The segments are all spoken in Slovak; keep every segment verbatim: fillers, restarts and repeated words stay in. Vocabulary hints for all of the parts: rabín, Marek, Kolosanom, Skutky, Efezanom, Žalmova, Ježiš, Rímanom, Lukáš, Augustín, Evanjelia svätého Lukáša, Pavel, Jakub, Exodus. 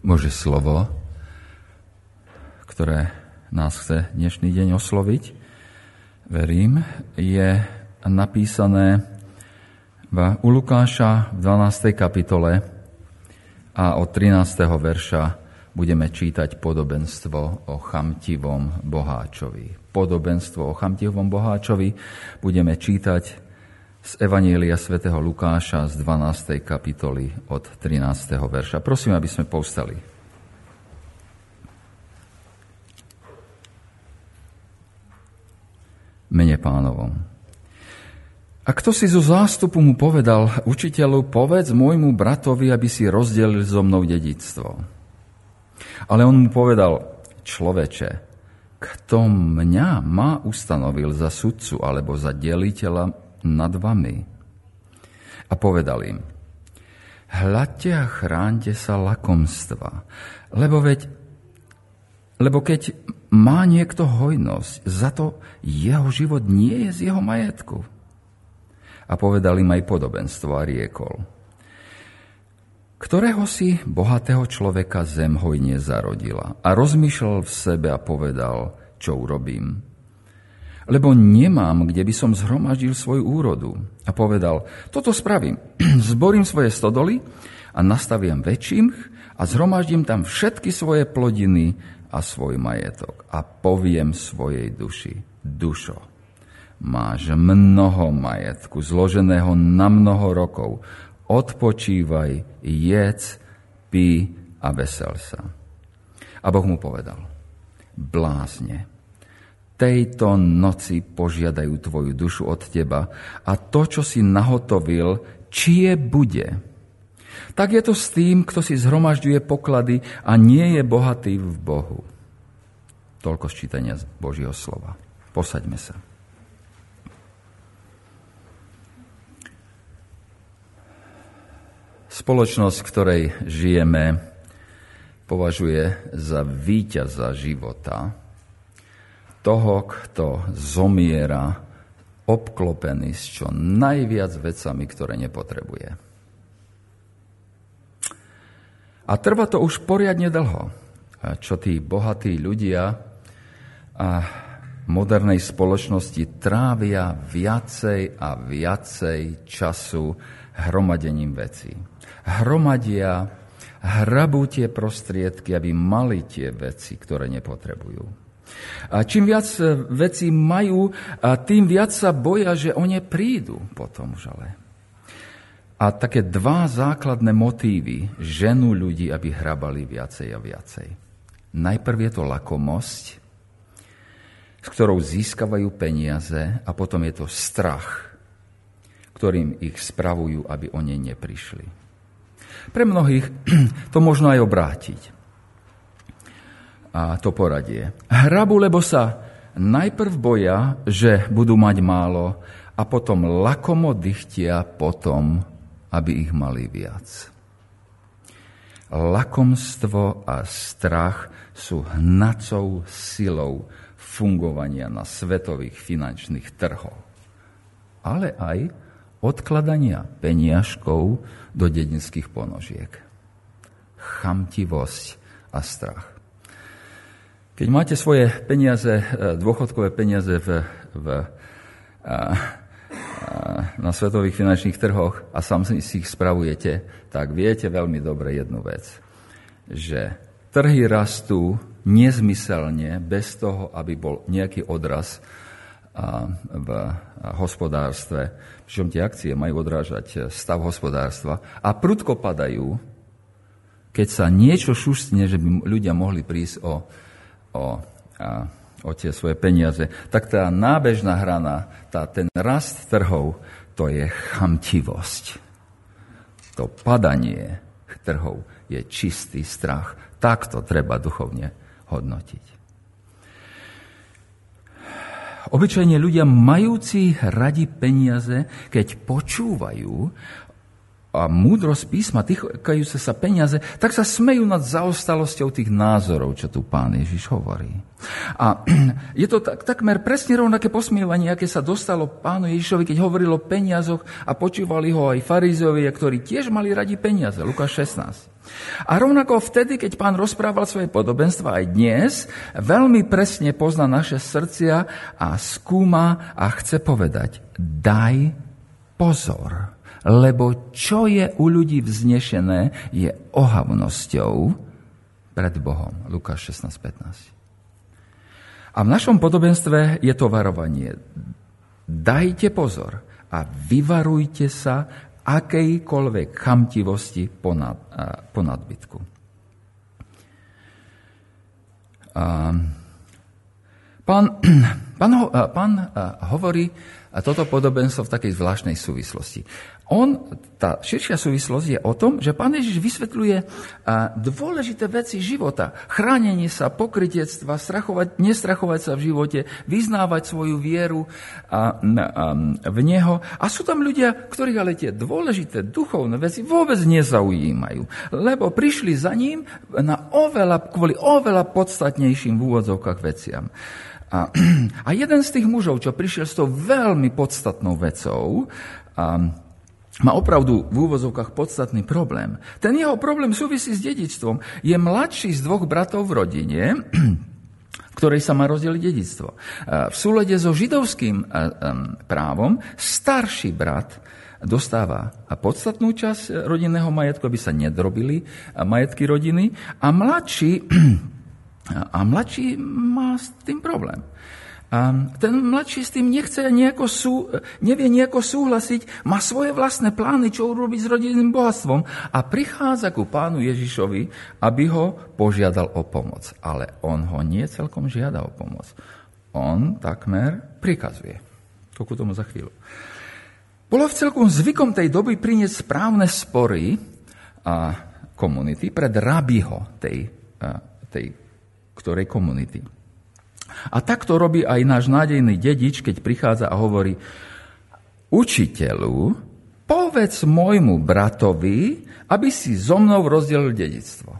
Božie slovo, ktoré nás chce dnešný deň osloviť, verím, je napísané u Lukáša v dvanástej kapitole a od trinásteho verša budeme čítať podobenstvo o chamtivom boháčovi. Podobenstvo o chamtivom boháčovi budeme čítať z Evanjelia svätého Lukáša z dvanástej kapitoly od trinásteho verša. Prosím, aby sme povstali. Mene Pánovom. A kto si zo zástupu mu povedal, učiteľu, povedz môjmu bratovi, aby si rozdelil so mnou dedičstvo. Ale on mu povedal, človeče, kto mňa ma ustanovil za sudcu alebo za deliteľa nad vami? A povedal im, hľadte a chránte sa lakomstva, lebo veď Lebo keď má niekto hojnosť, za to jeho život nie je z jeho majetku. A povedal im aj podobenstvo a riekol. Ktorého si bohatého človeka zem hojne zarodila a rozmýšľal v sebe a povedal, čo urobím. Lebo nemám, kde by som zhromaždil svoju úrodu. A povedal, toto spravím, zborím svoje stodoly a nastavím väčším a zhromaždím tam všetky svoje plodiny a svoj majetok a poviem svojej duši, dušo, máš mnoho majetku zloženého na mnoho rokov, odpočívaj, jedz, pí a vesel sa. A Boh mu povedal, blázne, tejto noci požiadajú tvoju dušu od teba a to, čo si nahotovil, čie bude. Tak je to s tým, kto si zhromažďuje poklady a nie je bohatý v Bohu. Toľko sčítania z Božieho slova. Posaďme sa. Spoločnosť, v ktorej žijeme, považuje za víťaza života toho, kto zomiera obklopený s čo najviac vecami, ktoré nepotrebuje. A trvá to už poriadne dlho, čo tí bohatí ľudia a modernej spoločnosti trávia viacej a viacej času hromadením vecí. Hromadia, hrabú tie prostriedky, aby mali tie veci, ktoré nepotrebujú. A čím viac vecí majú, a tým viac sa boja, že o ne prídu potom už ale. A také dva základné motívy ženú ľudí, aby hrabali viacej a viacej. Najprv je to lakomosť, s ktorou získavajú peniaze, a potom je to strach, ktorým ich spravujú, aby o ne neprišli. Pre mnohých to možno aj obrátiť. A to poradie. Hrabu, lebo sa najprv boja, že budú mať málo, a potom lakomo dychtia potom, aby ich mali viac. Lakomstvo a strach sú hnacou silou fungovania na svetových finančných trhoch, ale aj odkladania peniažkov do dedinských ponožiek. Chamtivosť a strach. Keď máte svoje peniaze, dôchodkové peniaze v, v, na svetových finančných trhoch a sám si ich spravujete, tak viete veľmi dobre jednu vec, že trhy rastú nezmyselne bez toho, aby bol nejaký odraz v hospodárstve, pričom tie akcie majú odrážať stav hospodárstva a prudko padajú, keď sa niečo šustne, že by ľudia mohli prísť o, o o tie svoje peniaze, tak tá nábežná hrana, tá, ten rast trhov, to je chamtivosť. To padanie trhov je čistý strach. Takto treba duchovne hodnotiť. Obyčajne ľudia majúci radi peniaze, keď počúvajú a múdrosť písma, týkajú sa sa peniaze, tak sa smejú nad zaostalosťou tých názorov, čo tu pán Ježiš hovorí. A je to tak, takmer presne rovnaké posmievanie, aké sa dostalo pánu Ježišovi, keď hovoril o peniazoch a počúvali ho aj farizovia, ktorí tiež mali radi peniaze, Lukáš šestnásť. A rovnako vtedy, keď pán rozprával svoje podobenstva, aj dnes, veľmi presne pozná naše srdcia a skúma a chce povedať, daj pozor. Lebo čo je u ľudí vznešené, je ohavnosťou pred Bohom. Lukáš šestnásť pätnásť. A v našom podobenstve je to varovanie. Dajte pozor a vyvarujte sa akejkoľvek chamtivosti ponad, po nadbytku. Pán, pán, pán hovorí toto podobenstvo v takej zvláštnej súvislosti. On, tá širšia súvislosť je o tom, že pán Ježiš vysvetľuje dôležité veci života. Chránenie sa, pokrytiectva, strachovať, nestrachovať sa v živote, vyznávať svoju vieru a, a, v neho. A sú tam ľudia, ktorých ale tie dôležité duchovné veci vôbec nezaujímajú, lebo prišli za ním na oveľa, kvôli oveľa podstatnejším v úvodzovkách veciam. A, a jeden z tých mužov, čo prišiel s tou veľmi podstatnou vecou, a, má opravdu v úvozovkách podstatný problém. Ten jeho problém súvisí s dedičstvom. Je mladší z dvoch bratov v rodine, v ktorej sa má rozdeliť dedičstvo. V súlade so židovským právom starší brat dostáva podstatnú časť rodinného majetku, aby sa nedrobili majetky rodiny, a mladší... A mladší má s tým problém. A ten mladší s tým nechce nejako sú, nevie nejako súhlasiť, má svoje vlastné plány, čo urobiť s rodinným bohatstvom, a prichádza ku pánu Ježišovi, aby ho požiadal o pomoc. Ale on ho nie celkom žiada o pomoc. On takmer prikazuje. To ku tomu za chvíľu. Bolo v celkom zvykom tej doby priniesť správne spory a komunity pred rabiho tej, tej ktorej komunity. A tak to robí aj náš nádejný dedič, keď prichádza a hovorí: učiteľu, povedz môjmu bratovi, aby si so mnou rozdelil dedičstvo.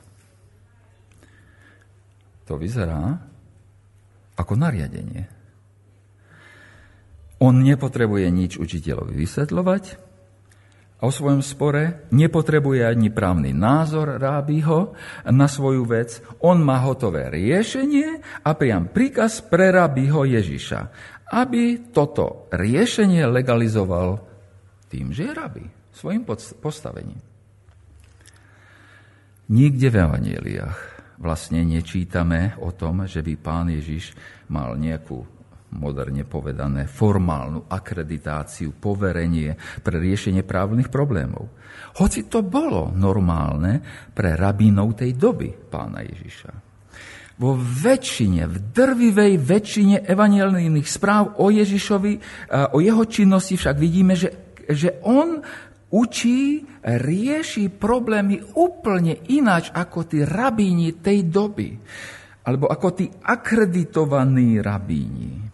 To vyzerá ako nariadenie. On nepotrebuje nič učiteľovi vysvetľovať o svojom spore, nepotrebuje ani právny názor rábiho na svoju vec. On má hotové riešenie a priam príkaz pre rábiho Ježiša, aby toto riešenie legalizoval tým, že je rábi, svojim postavením. Nikde v evanjeliách vlastne nečítame o tom, že by pán Ježiš mal nejakú, moderne povedané, formálnu akreditáciu, poverenie pre riešenie právnych problémov. Hoci to bolo normálne pre rabínov tej doby pána Ježiša. Vo väčšine, v drvivej väčšine evanjeliálnych správ o Ježišovi, o jeho činnosti však vidíme, že, že on učí, rieši problémy úplne ináč ako tí rabíni tej doby. Alebo ako tí akreditovaní rabíni.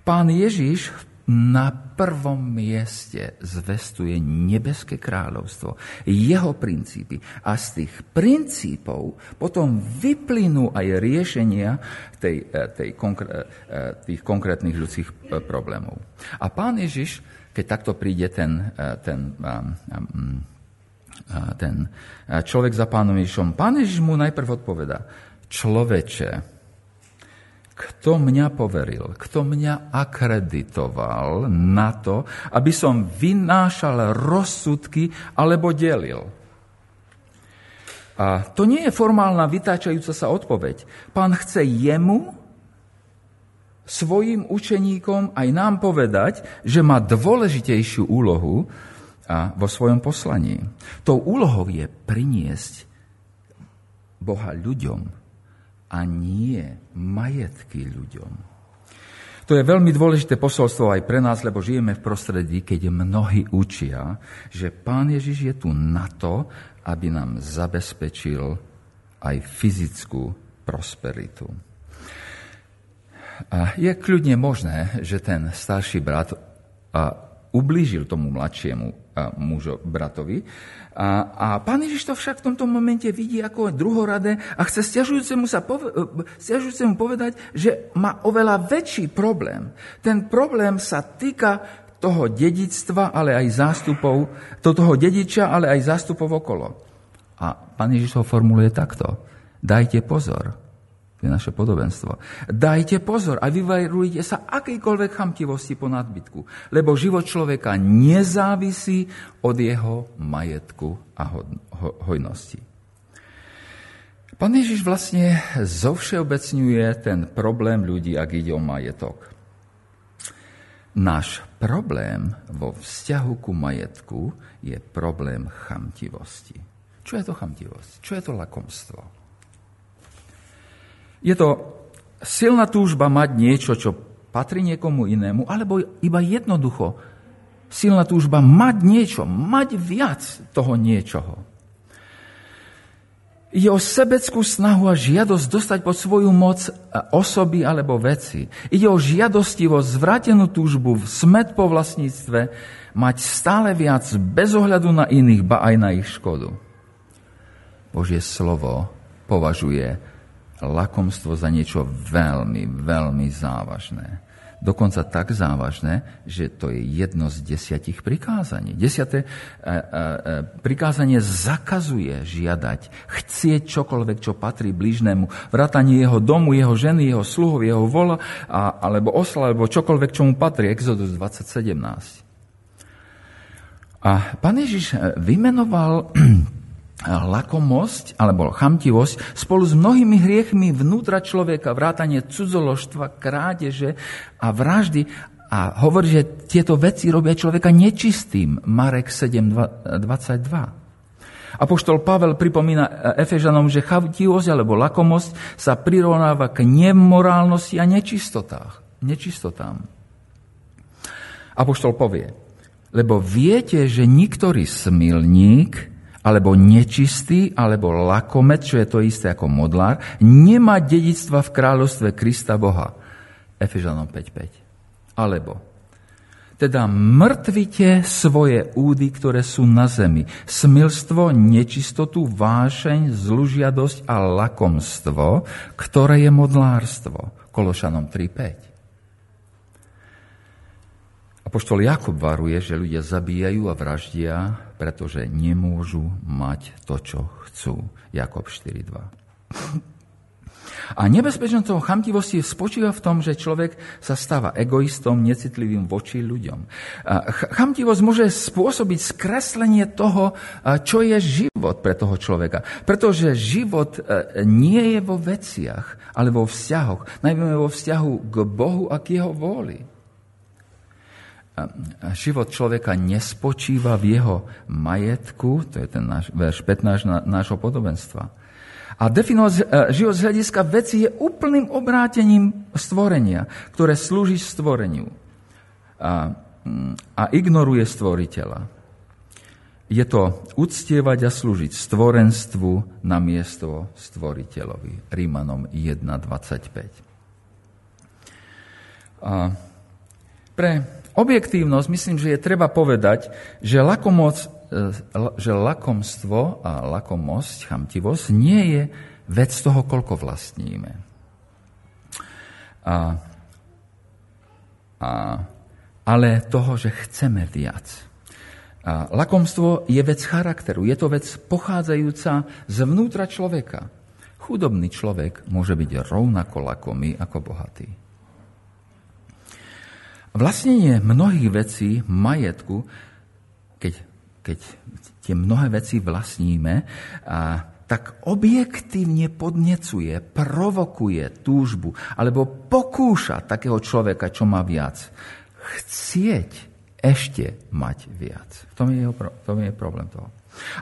Pán Ježiš na prvom mieste zvestuje nebeské kráľovstvo, jeho princípy. A z tých princípov potom vyplynú aj riešenia tej, tej konkr- tých konkrétnych ľudských problémov. A pán Ježiš, keď takto príde ten... ten ten človek za pánom Ježišom, pán Ježiš mu najprv odpovedá: človeče, kto mňa poveril, kto mňa akreditoval na to, aby som vynášal rozsudky alebo delil? A to nie je formálna vytáčajúca sa odpoveď. Pán chce jemu, svojim učeníkom, aj nám povedať, že má dôležitejšiu úlohu vo svojom poslaní. Tou úlohou je priniesť Boha ľuďom, a nie majetky ľuďom. To je veľmi dôležité posolstvo aj pre nás, lebo žijeme v prostredí, keď mnohí učia, že pán Ježiš je tu na to, aby nám zabezpečil aj fyzickú prosperitu. A je kľudne možné, že ten starší brat ublížil tomu mladšiemu mužo, bratovi. A, a pán Ježiš to však v tomto momente vidí ako druhoradé a chce sťažujúcemu sa pove- sťažujúcemu povedať, že má oveľa väčší problém. Ten problém sa týka toho dedičstva, ale aj zástupov, to toho dediča, ale aj zástupov okolo. A pán Ježiš ho formuluje takto. Dajte pozor. To je naše podobenstvo. Dajte pozor a vyvarujte sa akejkoľvek chamtivosti po nadbytku, lebo život človeka nezávisí od jeho majetku a hojnosti. Pán Ježiš vlastne zovšeobecňuje ten problém ľudí, ak ide o majetok. Náš problém vo vzťahu ku majetku je problém chamtivosti. Čo je to chamtivosť? Čo je to lakomstvo? Je to silná túžba mať niečo, čo patrí niekomu inému, alebo iba jednoducho silná túžba mať niečo, mať viac toho niečoho. Je o sebeckú snahu a žiadosť dostať pod svoju moc osoby alebo veci. Ide o žiadostivosť, zvrátenú túžbu, smäd po vlastníctve, mať stále viac bez ohľadu na iných, ba aj na ich škodu. Božie slovo považuje lakomstvo za niečo veľmi, veľmi závažné. Dokonca tak závažné, že to je jedno z desiatich prikázaní. Desiate eh, eh, prikázanie zakazuje žiadať, chcieť čokoľvek, čo patrí blížnemu. Vrátanie jeho domu, jeho ženy, jeho sluhov, jeho vola, a, alebo osla, alebo čokoľvek, čo mu patrí. Exodus dvadsať sedemnásť. A pán Ježiš vymenoval lakomosť alebo chamtivosť spolu s mnohými hriechmi vnútra človeka, vrátanie cudzoložstva, krádeže a vraždy, a hovorí, že tieto veci robia človeka nečistým. Marek sedem dvadsaťdva. Apoštol Pavel pripomína Efezanom, že chamtivosť alebo lakomosť sa prirovnáva k nemorálnosti a nečistotách. nečistotám. Apoštol povie, lebo viete, že niektorý smilník alebo nečistý, alebo lakomec, čo je to isté ako modlár, nemá dedičstva v kráľovstve Krista Boha. Efezanom päť päť. Alebo teda mŕtvite svoje údy, ktoré sú na zemi. Smilstvo, nečistotu, vášeň, zlužiadosť a lakomstvo, ktoré je modlárstvo. Kolosanom tri päť. Apoštol Jakub varuje, že ľudia zabíjajú a vraždia, pretože nemôžu mať to, čo chcú. Jakub štyri dva. A nebezpečenstvo chamtivosti spočíva v tom, že človek sa stáva egoistom, necitlivým voči ľuďom. Chamtivosť môže spôsobiť skreslenie toho, čo je život pre toho človeka. Pretože život nie je vo veciach, ale vo vzťahoch. Najmä vo vzťahu k Bohu a k jeho vôli. Život človeka nespočíva v jeho majetku, to je ten náš, verš pätnásť nášho podobenstva. A definovať život z hľadiska veci je úplným obrátením stvorenia, ktoré slúži stvoreniu a, a ignoruje stvoriteľa. Je to uctievať a slúžiť stvorenstvu namiesto stvoriteľovi. Rímanom jedna dvadsaťpäť. A pre objektívnosť, myslím, že je treba povedať, že, lakomoc, že lakomstvo a lakomosť, chamtivosť, nie je vec toho, koľko vlastníme. A, a, ale toho, že chceme viac. A lakomstvo je vec charakteru, je to vec pochádzajúca zvnútra človeka. Chudobný človek môže byť rovnako lakomý ako bohatý. Vlastnenie mnohých vecí, majetku, keď, keď tie mnohé veci vlastníme, a, tak objektívne podnecuje, provokuje túžbu alebo pokúša takého človeka, čo má viac, chcieť ešte mať viac. V tom je, v tom je problém toho.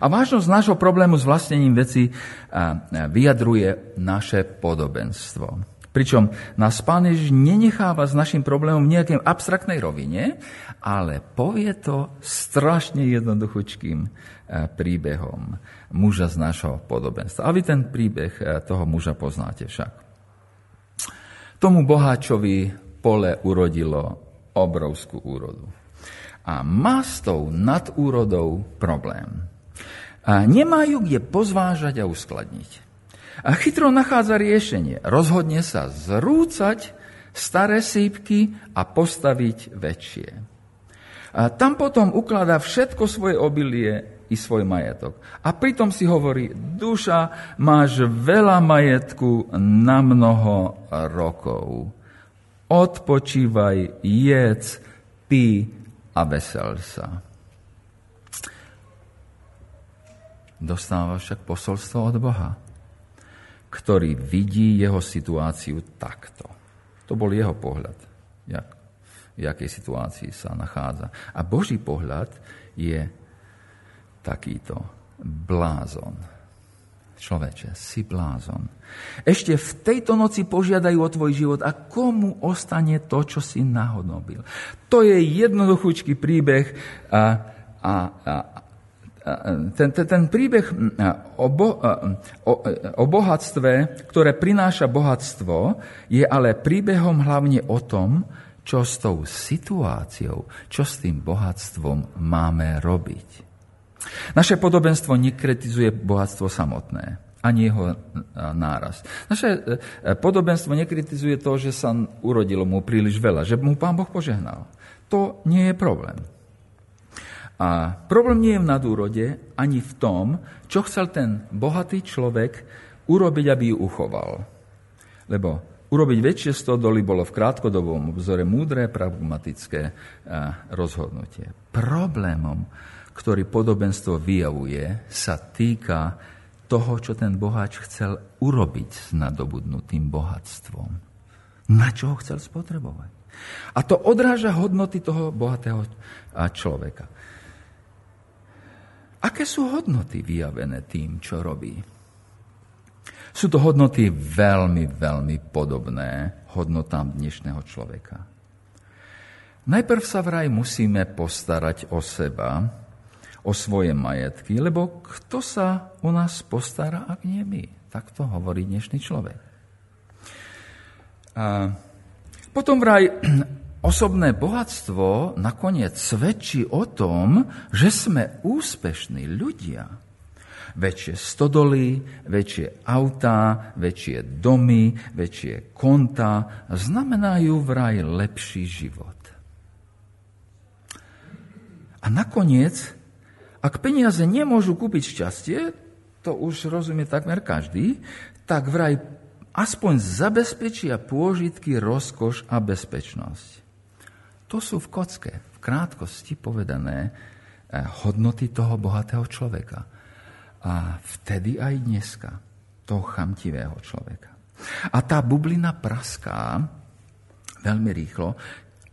A vážnosť nášho problému s vlastnením vecí a, a vyjadruje naše podobenstvo. Pričom nás Pán Ježiš nenecháva s našim problémom v nejakej abstraktnej rovine, ale povie to strašne jednoduchúčkým príbehom muža z nášho podobenstva. A vy ten príbeh toho muža poznáte však. Tomu boháčovi pole urodilo obrovskú úrodu. a má s tou nadúrodou problém. A nemajú kde pozvážať a uskladniť. A chytro nachádza riešenie. Rozhodne sa zrúcať staré sýpky a postaviť väčšie. A tam potom ukladá všetko svoje obilie i svoj majetok. A pritom si hovorí, duša, máš veľa majetku na mnoho rokov. Odpočívaj, jedz, pí a vesel sa. Dostáva však posolstvo od Boha, ktorý vidí jeho situáciu takto. To bol jeho pohľad, jak, v jakej situácii sa nachádza. A Boží pohľad je takýto. Blázon. Človeče, si blázon. Ešte v tejto noci požiadajú o tvoj život a komu ostane to, čo si nahodnobil. To je jednoduchúčký príbeh a, a, a Ten, ten, ten príbeh o, bo, o, o bohatstve, ktoré prináša bohatstvo, je ale príbehom hlavne o tom, čo s tou situáciou, čo s tým bohatstvom máme robiť. Naše podobenstvo nekritizuje bohatstvo samotné, ani jeho nárast. Naše podobenstvo nekritizuje to, že sa urodilo mu príliš veľa, že mu Pán Boh požehnal. To nie je problém. A problém nie je v nadúrode, ani v tom, čo chcel ten bohatý človek urobiť, aby ju uchoval. Lebo urobiť väčšie stodoly bolo v krátkodobom obzore múdre, pragmatické rozhodnutie. Problémom, ktorý podobenstvo vyjavuje, sa týka toho, čo ten boháč chcel urobiť s nadobudnutým bohatstvom. Na čo ho chcel spotrebovať. A to odráža hodnoty toho bohatého človeka. Aké sú hodnoty vyjavené tým, čo robí? Sú to hodnoty veľmi, veľmi podobné hodnotám dnešného človeka. Najprv sa vraj musíme postarať o seba, o svoje majetky, lebo kto sa o nás postará, ak nie my? Tak to hovorí dnešný človek. A potom vraj osobné bohatstvo nakoniec svedčí o tom, že sme úspešní ľudia. Väčšie stodoly, väčšie autá, väčšie domy, väčšie konta znamenajú vraj lepší život. A nakoniec, ak peniaze nemôžu kúpiť šťastie, to už rozumie takmer každý, tak vraj aspoň zabezpečia pôžitky, rozkoš a bezpečnosť. To sú v kocke, v krátkosti povedané, hodnoty toho bohatého človeka. A vtedy aj dneska, toho chamtivého človeka. A tá bublina praská veľmi rýchlo,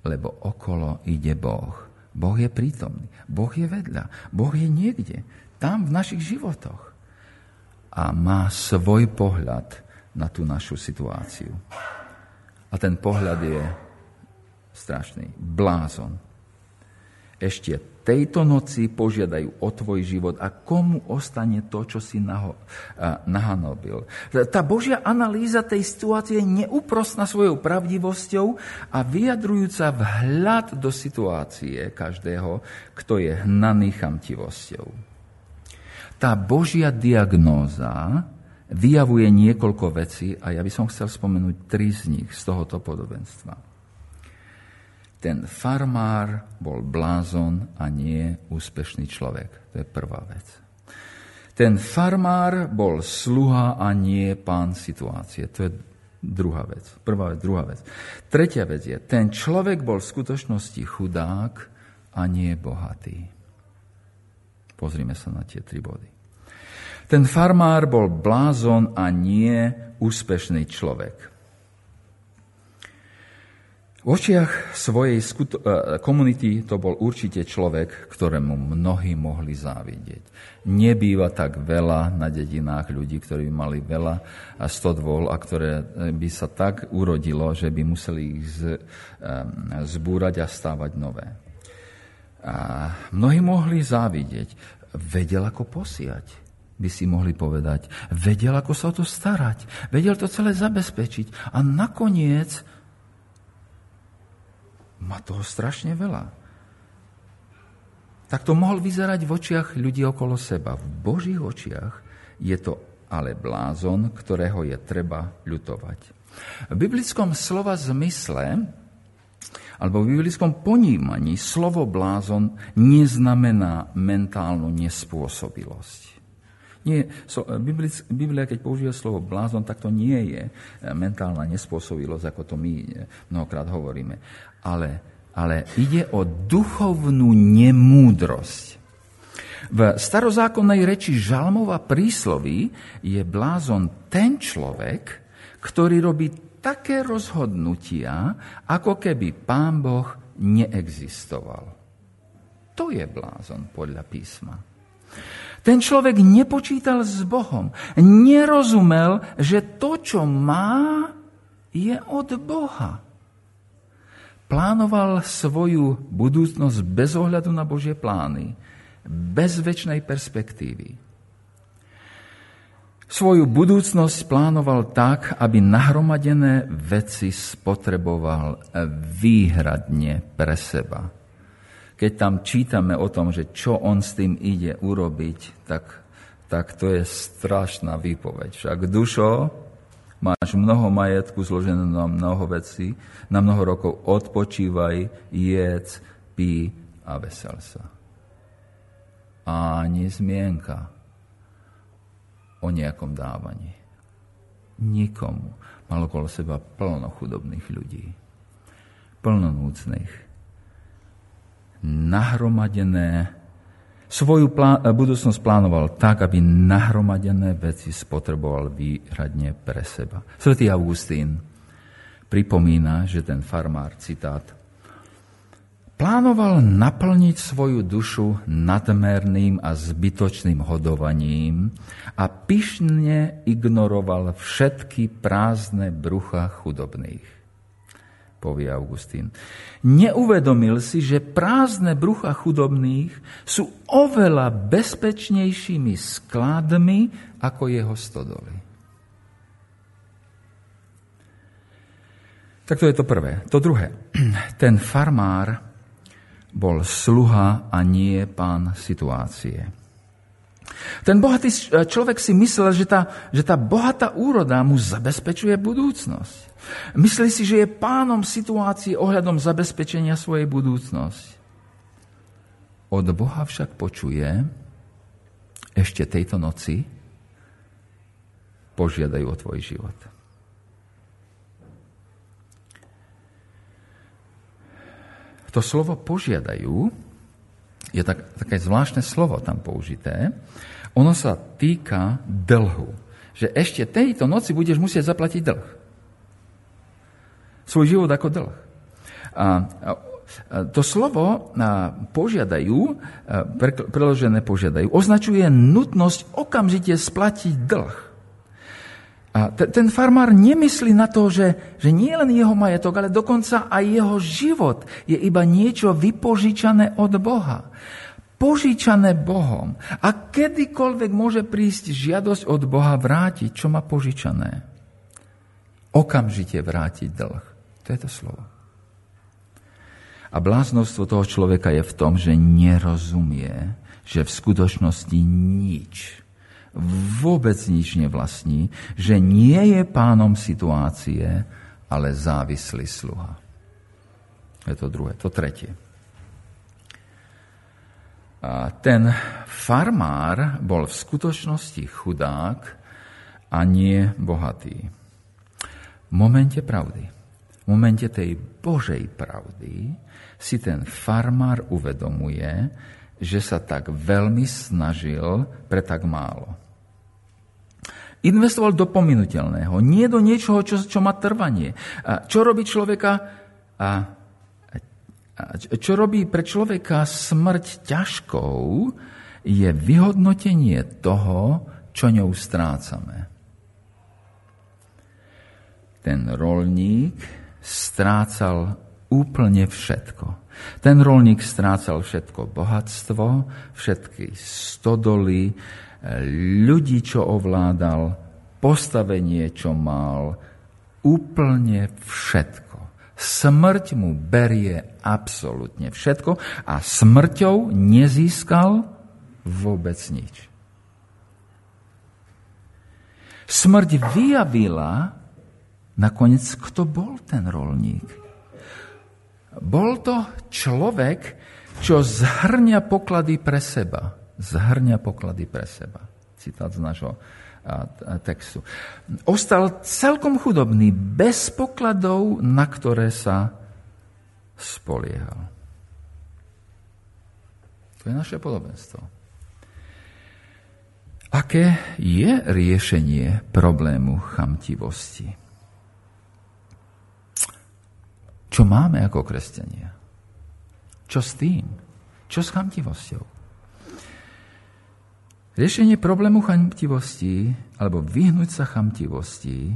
lebo okolo ide Boh. Boh je prítomný, Boh je vedľa, Boh je niekde, tam v našich životoch. A má svoj pohľad na tú našu situáciu. A ten pohľad je strašný. Blázon. Ešte tejto noci požiadajú o tvoj život a komu ostane to, čo si naho- nahanobil. Tá Božia analýza tej situácie je neúprostná svojou pravdivosťou a vyjadrujúca vhľad do situácie každého, kto je hnaný chamtivosťou. Tá Božia diagnóza vyjavuje niekoľko vecí a ja by som chcel spomenúť tri z nich z tohoto podobenstva. Ten farmár bol blázon a nie úspešný človek. To je prvá vec. Ten farmár bol sluha a nie pán situácie. To je druhá vec. Prvá vec, druhá vec. Tretia vec je, ten človek bol v skutočnosti chudák a nie bohatý. Pozrime sa na tie tri body. Ten farmár bol blázon a nie úspešný človek. V očiach svojej skuto- komunity to bol určite človek, ktorému mnohí mohli závidieť. Nebýva tak veľa na dedinách ľudí, ktorí mali veľa stodôl a ktoré by sa tak urodilo, že by museli ich z, zbúrať a stávať nové. A mnohí mohli závidieť. Vedel, ako posiať. By si mohli povedať. Vedel, ako sa o to starať. Vedel to celé zabezpečiť. A nakoniec má toho strašne veľa. Tak to mohol vyzerať v očiach ľudí okolo seba. V Božích očiach je to ale blázon, ktorého je treba ľutovať. V biblickom slova zmysle alebo v biblickom ponímaní slovo blázon neznamená mentálnu nespôsobilosť. Nie, so, biblic, Biblia, keď používa slovo blázon, tak to nie je mentálna nespôsobilosť, ako to my mnohokrát hovoríme. Ale, ale ide o duchovnú nemúdrosť. V starozákonnej reči Žalmova prísloví je blázon ten človek, ktorý robí také rozhodnutia, ako keby Pán Boh neexistoval. To je blázon podľa písma. Ten človek nepočítal s Bohom, nerozumel, že to, čo má, je od Boha. Plánoval svoju budúcnosť bez ohľadu na Božie plány, bez večnej perspektívy. Svoju budúcnosť plánoval tak, aby nahromadené veci spotreboval výhradne pre seba. Keď tam čítame o tom, že čo on s tým ide urobiť, tak, tak to je strašná výpoveď. Však dušo, máš mnoho majetku zložené na mnoho vecí, na mnoho rokov odpočívaj, jedz, pí a vesel sa. Ani zmienka o nejakom dávaní. Nikomu. Mal okolo seba plno chudobných ľudí. Plno núcnych. Nahromadené. Svoju plá- budúcnosť plánoval tak, aby nahromadené veci spotreboval výhradne pre seba. Svätý Augustín pripomína, že ten farmár, citát, plánoval naplniť svoju dušu nadmerným a zbytočným hodovaním a pyšne ignoroval všetky prázdne brucha chudobných, povie Augustín. Neuvedomil si, že prázdne brucha chudobných sú oveľa bezpečnejšími skladmi ako jeho stodoly. Tak to je to prvé. To druhé. Ten farmár bol sluha a nie pán situácie. Ten bohatý človek si myslel, že tá, že tá bohatá úroda mu zabezpečuje budúcnosť. Myslí si, že je pánom situácie ohľadom zabezpečenia svojej budúcnosti. Od Boha však počuje, ešte tejto noci požiadajú o tvoj život. To slovo požiadajú, je tak, také zvláštne slovo tam použité, ono sa týka dlhu. Že ešte tejto noci budeš musieť zaplatiť dlh. Svoj život ako dlh. A, a, to slovo a, požiadajú, a, preložené požiadajú, označuje nutnosť okamžite splatiť dlh. A ten farmár nemyslí na to, že, že nie len jeho majetok, ale dokonca aj jeho život je iba niečo vypožičané od Boha. Požičané Bohom. A kedykoľvek môže prísť žiadosť od Boha vrátiť, čo má požičané. Okamžite vrátiť dlh. To je to slovo. A bláznostvo toho človeka je v tom, že nerozumie, že v skutočnosti nič vôbec nič nevlastní, že nie je pánom situácie, ale závislý sluha. Je to druhé, to tretie. A ten farmár bol v skutočnosti chudák a nie bohatý. V momente pravdy, v momente tej Božej pravdy si ten farmár uvedomuje, že sa tak veľmi snažil pre tak málo. Investoval do pominuteľného, nie do niečoho, čo, čo má trvanie. A čo robí človeka, a, a čo robí pre človeka smrť ťažkou, je vyhodnotenie toho, čo ňou strácame. Ten roľník strácal úplne všetko. Ten roľník strácal všetko bohatstvo, všetky stodoly, ľudí, čo ovládal, postavenie, čo mal, úplne všetko. Smrť mu berie absolútne všetko a smrťou nezískal vôbec nič. Smrť vyjavila nakoniec, kto bol ten roľník. Bol to človek, čo zhrňa poklady pre seba. Zhrňa poklady pre seba. Citát z nášho textu. Ostal celkom chudobný, bez pokladov, na ktoré sa spoliehal. To je naše podobenstvo. Aké je riešenie problému chamtivosti? Čo máme ako kresťania? Čo s tým? Čo s chamtivosťou? Riešenie problému chamtivosti alebo vyhnúť sa chamtivosti,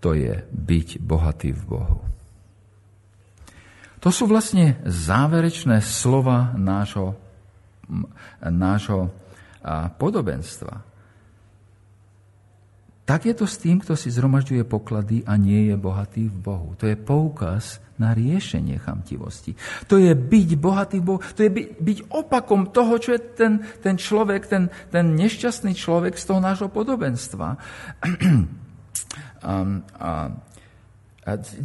to je byť bohatý v Bohu. To sú vlastne záverečné slova nášho, nášho podobenstva. Tak je to s tým, kto si zhromažďuje poklady a nie je bohatý v Bohu. To je poukaz na riešenie chamtivosti. To je byť bohatý v Bohu, to je byť, byť opakom toho, čo je ten, ten človek, ten, ten nešťastný človek z toho nášho podobenstva. um, um. A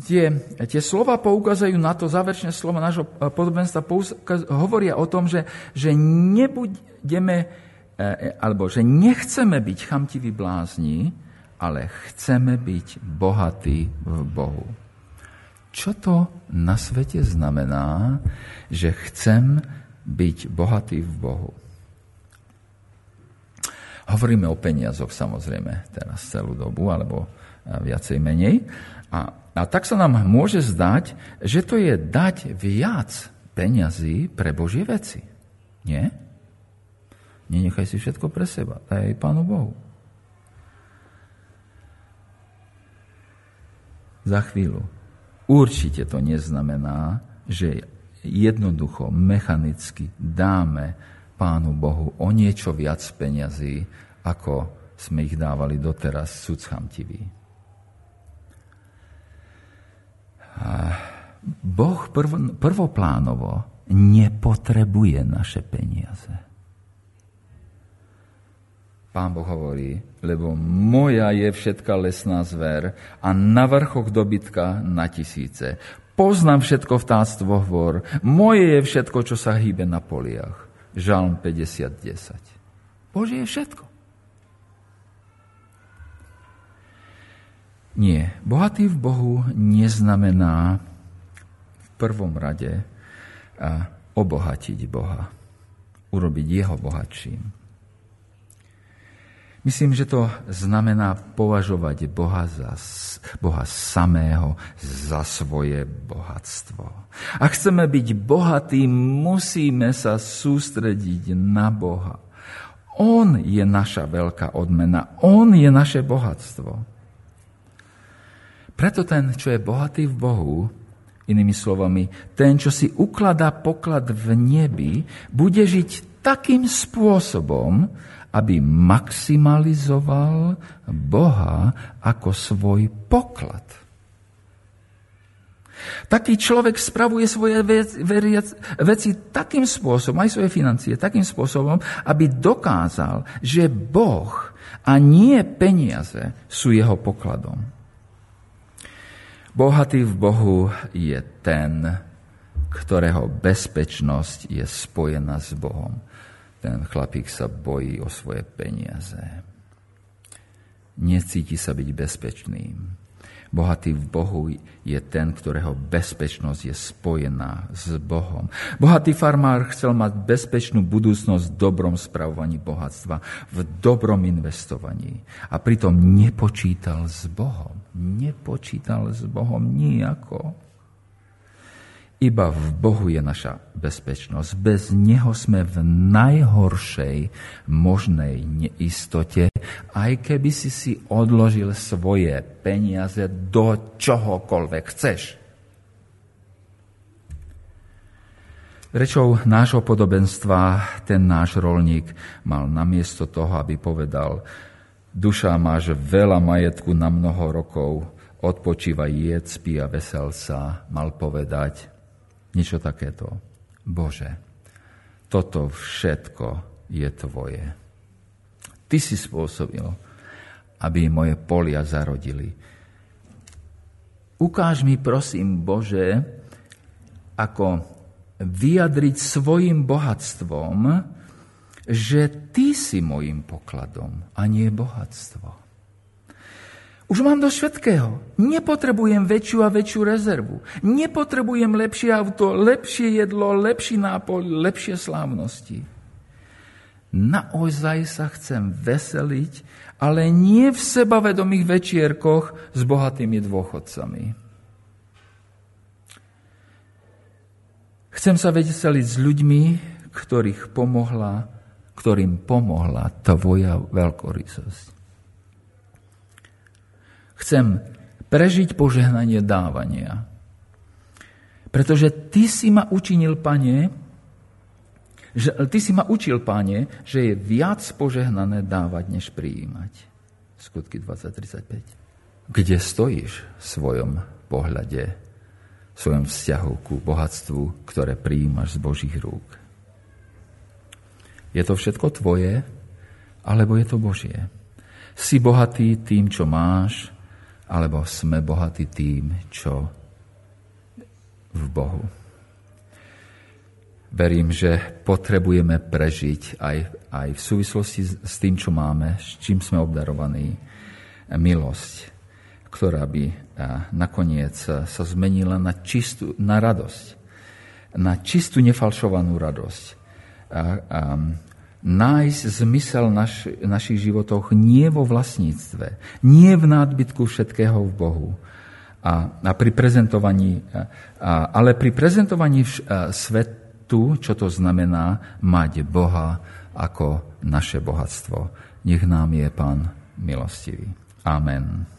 tie, tie slova poukazujú na to, záverečné slova nášho podobenstva poukaz, hovoria o tom, že, že nebudeme, alebo že nechceme byť chamtiví blázni, ale chceme byť bohatí v Bohu. Čo to na svete znamená, že chcem byť bohatý v Bohu? Hovoríme o peniazoch samozrejme teraz celú dobu, alebo viacej menej. A A tak sa nám môže zdať, že to je dať viac peňazí pre Božie veci. Nie? Nenechaj si všetko pre seba. Daj Pánu Bohu. Za chvíľu. Určite to neznamená, že jednoducho, mechanicky dáme Pánu Bohu o niečo viac peňazí, ako sme ich dávali doteraz súchamtiví. Boh prv, prvoplánovo nepotrebuje naše peniaze. Pán Boh hovorí, lebo moja je všetka lesná zver a na vrchoch dobytka na tisíce. Poznám všetko vtáctvo hvor, moje je všetko, čo sa hýbe na poliach. Žalm päťdesiat desať. Božie je všetko. Nie, bohatý v Bohu neznamená v prvom rade obohatiť Boha, urobiť jeho bohatším. Myslím, že to znamená považovať Boha, za, Boha samého za svoje bohatstvo. Ak chceme byť bohatí, musíme sa sústrediť na Boha. On je naša veľká odmena, on je naše bohatstvo. Preto ten, čo je bohatý v Bohu, inými slovami, ten, čo si ukladá poklad v nebi, bude žiť takým spôsobom, aby maximalizoval Boha ako svoj poklad. Taký človek spravuje svoje veci takým spôsobom, aj svoje financie takým spôsobom, aby dokázal, že Boh a nie peniaze sú jeho pokladom. Bohatý v Bohu je ten, ktorého bezpečnosť je spojená s Bohom. Ten chlapík sa bojí o svoje peniaze. Necíti sa byť bezpečným. Bohatý v Bohu je ten, ktorého bezpečnosť je spojená s Bohom. Bohatý farmár chcel mať bezpečnú budúcnosť v dobrom spravovaní bohatstva, v dobrom investovaní. A pritom nepočítal s Bohom. Nepočítal s Bohom nijako. Iba v Bohu je naša bezpečnosť. Bez neho sme v najhoršej možnej neistote, aj keby si si odložil svoje peniaze do čohokoľvek chceš. Rečou nášho podobenstva ten náš roľník mal namiesto toho, aby povedal: Duša, máš veľa majetku na mnoho rokov, odpočívaj, jedz, pí a vesel sa, mal povedať niečo takéto. Bože, toto všetko je tvoje. Ty si spôsobil, aby moje polia zarodili. Ukáž mi, prosím, Bože, ako vyjadriť svojim bohatstvom, že ty si mojim pokladom a nie bohatstvo. Už mám dosť všetkého. Nepotrebujem väčšiu a väčšiu rezervu. Nepotrebujem lepšie auto, lepšie jedlo, lepší nápoj, lepšie slávnosti. Naozaj sa chcem veseliť, ale nie v sebavedomých večierkoch s bohatými dôchodcami. Chcem sa veseliť s ľuďmi, ktorých pomohla, ktorým pomohla tvoja veľkorysosť. Chcem prežiť požehnanie dávania. Pretože ty si ma učinil, Pane, že, ty si ma učil, Pane, že je viac požehnané dávať, než prijímať. Skutky dvadsať tridsaťpäť. Kde stojíš v svojom pohľade, v svojom vzťahu ku bohatstvu, ktoré prijímaš z Božích rúk? Je to všetko tvoje, alebo je to Božie? Si bohatý tým, čo máš, alebo sme bohatí tým, čo v Bohu. Verím, že potrebujeme prežiť aj, aj v súvislosti s tým, čo máme, s čím sme obdarovaní, milosť, ktorá by nakoniec sa zmenila na čistú, na radosť, na čistú nefalšovanú radosť. A, a, Nájsť zmysel naš, našich životoch nie vo vlastníctve, nie v nadbytku všetkého v Bohu, a, a pri prezentovaní, a, ale pri prezentovaní vš, a, svetu, čo to znamená mať Boha ako naše bohatstvo. Nech nám je Pán milostivý. Amen.